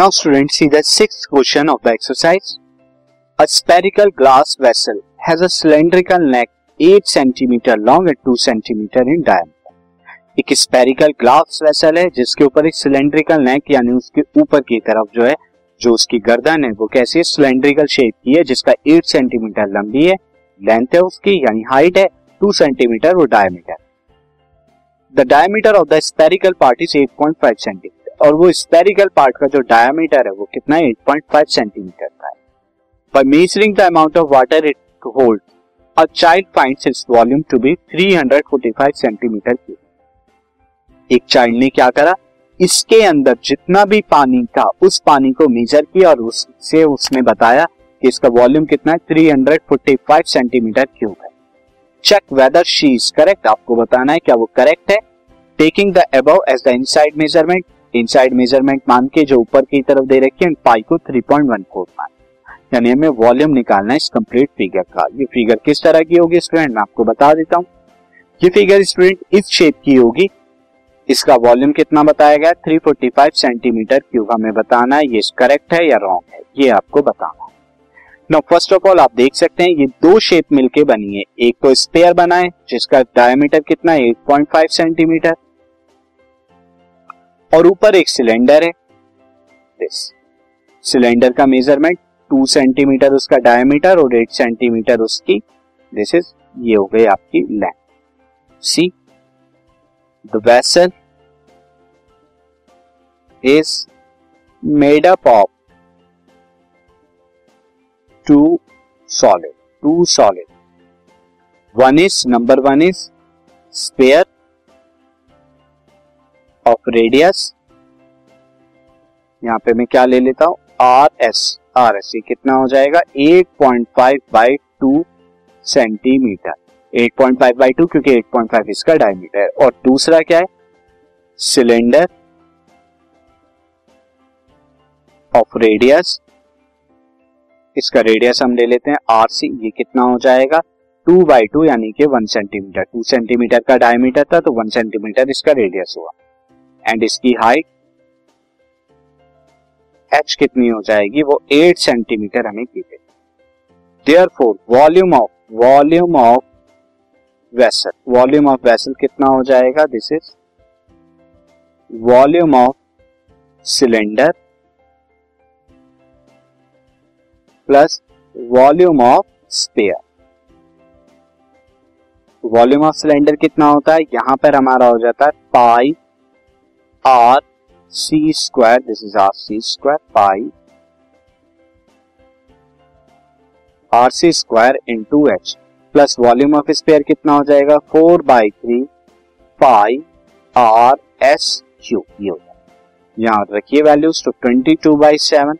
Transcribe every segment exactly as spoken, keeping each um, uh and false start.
Now students, see the sixth question of the exercise. A spherical glass vessel has a cylindrical neck eight centimetre long and two centimetre in diameter. एक spherical glass vessel है जिसके ऊपर एक cylindrical neck यानी उसके ऊपर की तरफ जो है जो उसकी गर्दन है वो कैसी है, cylindrical shape की है, जिसका eight सेंटीमीटर लंबी है, लेंथ है उसकी यानी हाइट है, two सेंटीमीटर वो diameter. The diameter of the spherical part is eight point five centimetre. और वो स्पेरिकल पार्ट का जो डायमीटर है वो कितना है, eight point five सेंटीमीटर का है. By measuring the amount of water it holds, a child finds its volume to be three hundred forty-five centimetre cube. एक चाइल्ड ने क्या करा, इसके अंदर जितना भी पानी था उस पानी को मेजर किया और उससे उसने बताया कि इसका वॉल्यूम कितना है, three hundred forty-five centimetre cube है. Check whether she is correct, आपको बताना है क्या वो करेक्ट है. Taking the above as the inside measurement, inside measurement मान के जो ऊपर की तरफ दे रखी है, पाई को three point one four मान, यानी हमें वॉल्यूम निकालना है इस कंप्लीट फिगर का. ये फिगर किस तरह की होगी स्टूडेंट, मैं आपको बता देता हूँ. ये फिगर स्टूडेंट इस शेप की होगी. इसका वॉल्यूम कितना बताया गया, three hundred forty-five centimetre cube. हमें बताना है ये करेक्ट है या रॉन्ग है, ये आपको बताना है. नाउ फर्स्ट ऑफ ऑल आप देख सकते हैं ये दो शेप मिलके बनी है. एक तो स्फीयर बना है जिसका डायमीटर कितना है, eight point five सेंटीमीटर, और ऊपर एक सिलेंडर है. दिस सिलेंडर का मेजरमेंट two सेंटीमीटर उसका डायमीटर और eight सेंटीमीटर उसकी दिस इज, ये हो गई आपकी length. See the vessel is made up of two solid two solid one is number one is sphere of radius, यहाँ पे मैं क्या ले लेता हूं, आर एस. आर एस ये कितना हो जाएगा, eight point five by two centimetre, eight point five by two क्योंकि eight point five इसका डायमीटर है. और दूसरा क्या है, सिलेंडर ऑफ रेडियस, इसका रेडियस हम ले लेते हैं आर सी, ये कितना हो जाएगा, two by two यानी कि one सेंटीमीटर, two सेंटीमीटर का डायमीटर था तो one सेंटीमीटर इसका रेडियस हुआ. एंड इसकी हाइट h कितनी हो जाएगी, वो eight सेंटीमीटर हमें की थी. Therefore volume of volume of vessel volume of vessel कितना हो जाएगा, this is volume of cylinder plus volume of sphere. Volume of cylinder कितना होता है, यहां पर हमारा हो जाता है pi R C square, this is R C square pi R C square into H, plus volume of sphere कितना हो जाएगा, four by three pi R S cube, ये हो जाएगा. यहाँ रखिए वैल्यूज, तो twenty two by seven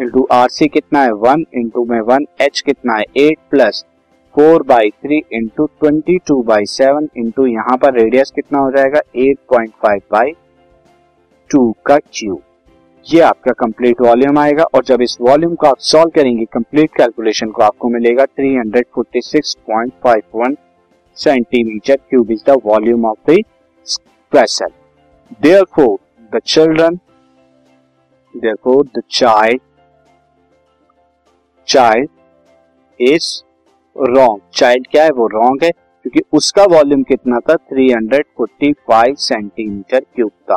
into R C कितना है वन, इंटू में वन, एच कितना है eight, plus four by three into twenty two by seven into यहाँ पर रेडियस कितना हो जाएगा, eight point five by two का क्यूब. ये आपका कंप्लीट वॉल्यूम आएगा. और जब इस वॉल्यूम को आप सॉल्व करेंगे कंप्लीट कैलकुलेशन को, आपको मिलेगा three hundred forty-six point five one centimetre cube is the volume of the vessel. Therefore the children therefore the child child is wrong. Child क्या है, वो रॉन्ग है क्योंकि उसका वॉल्यूम कितना था, three hundred forty-five centimetre cube था,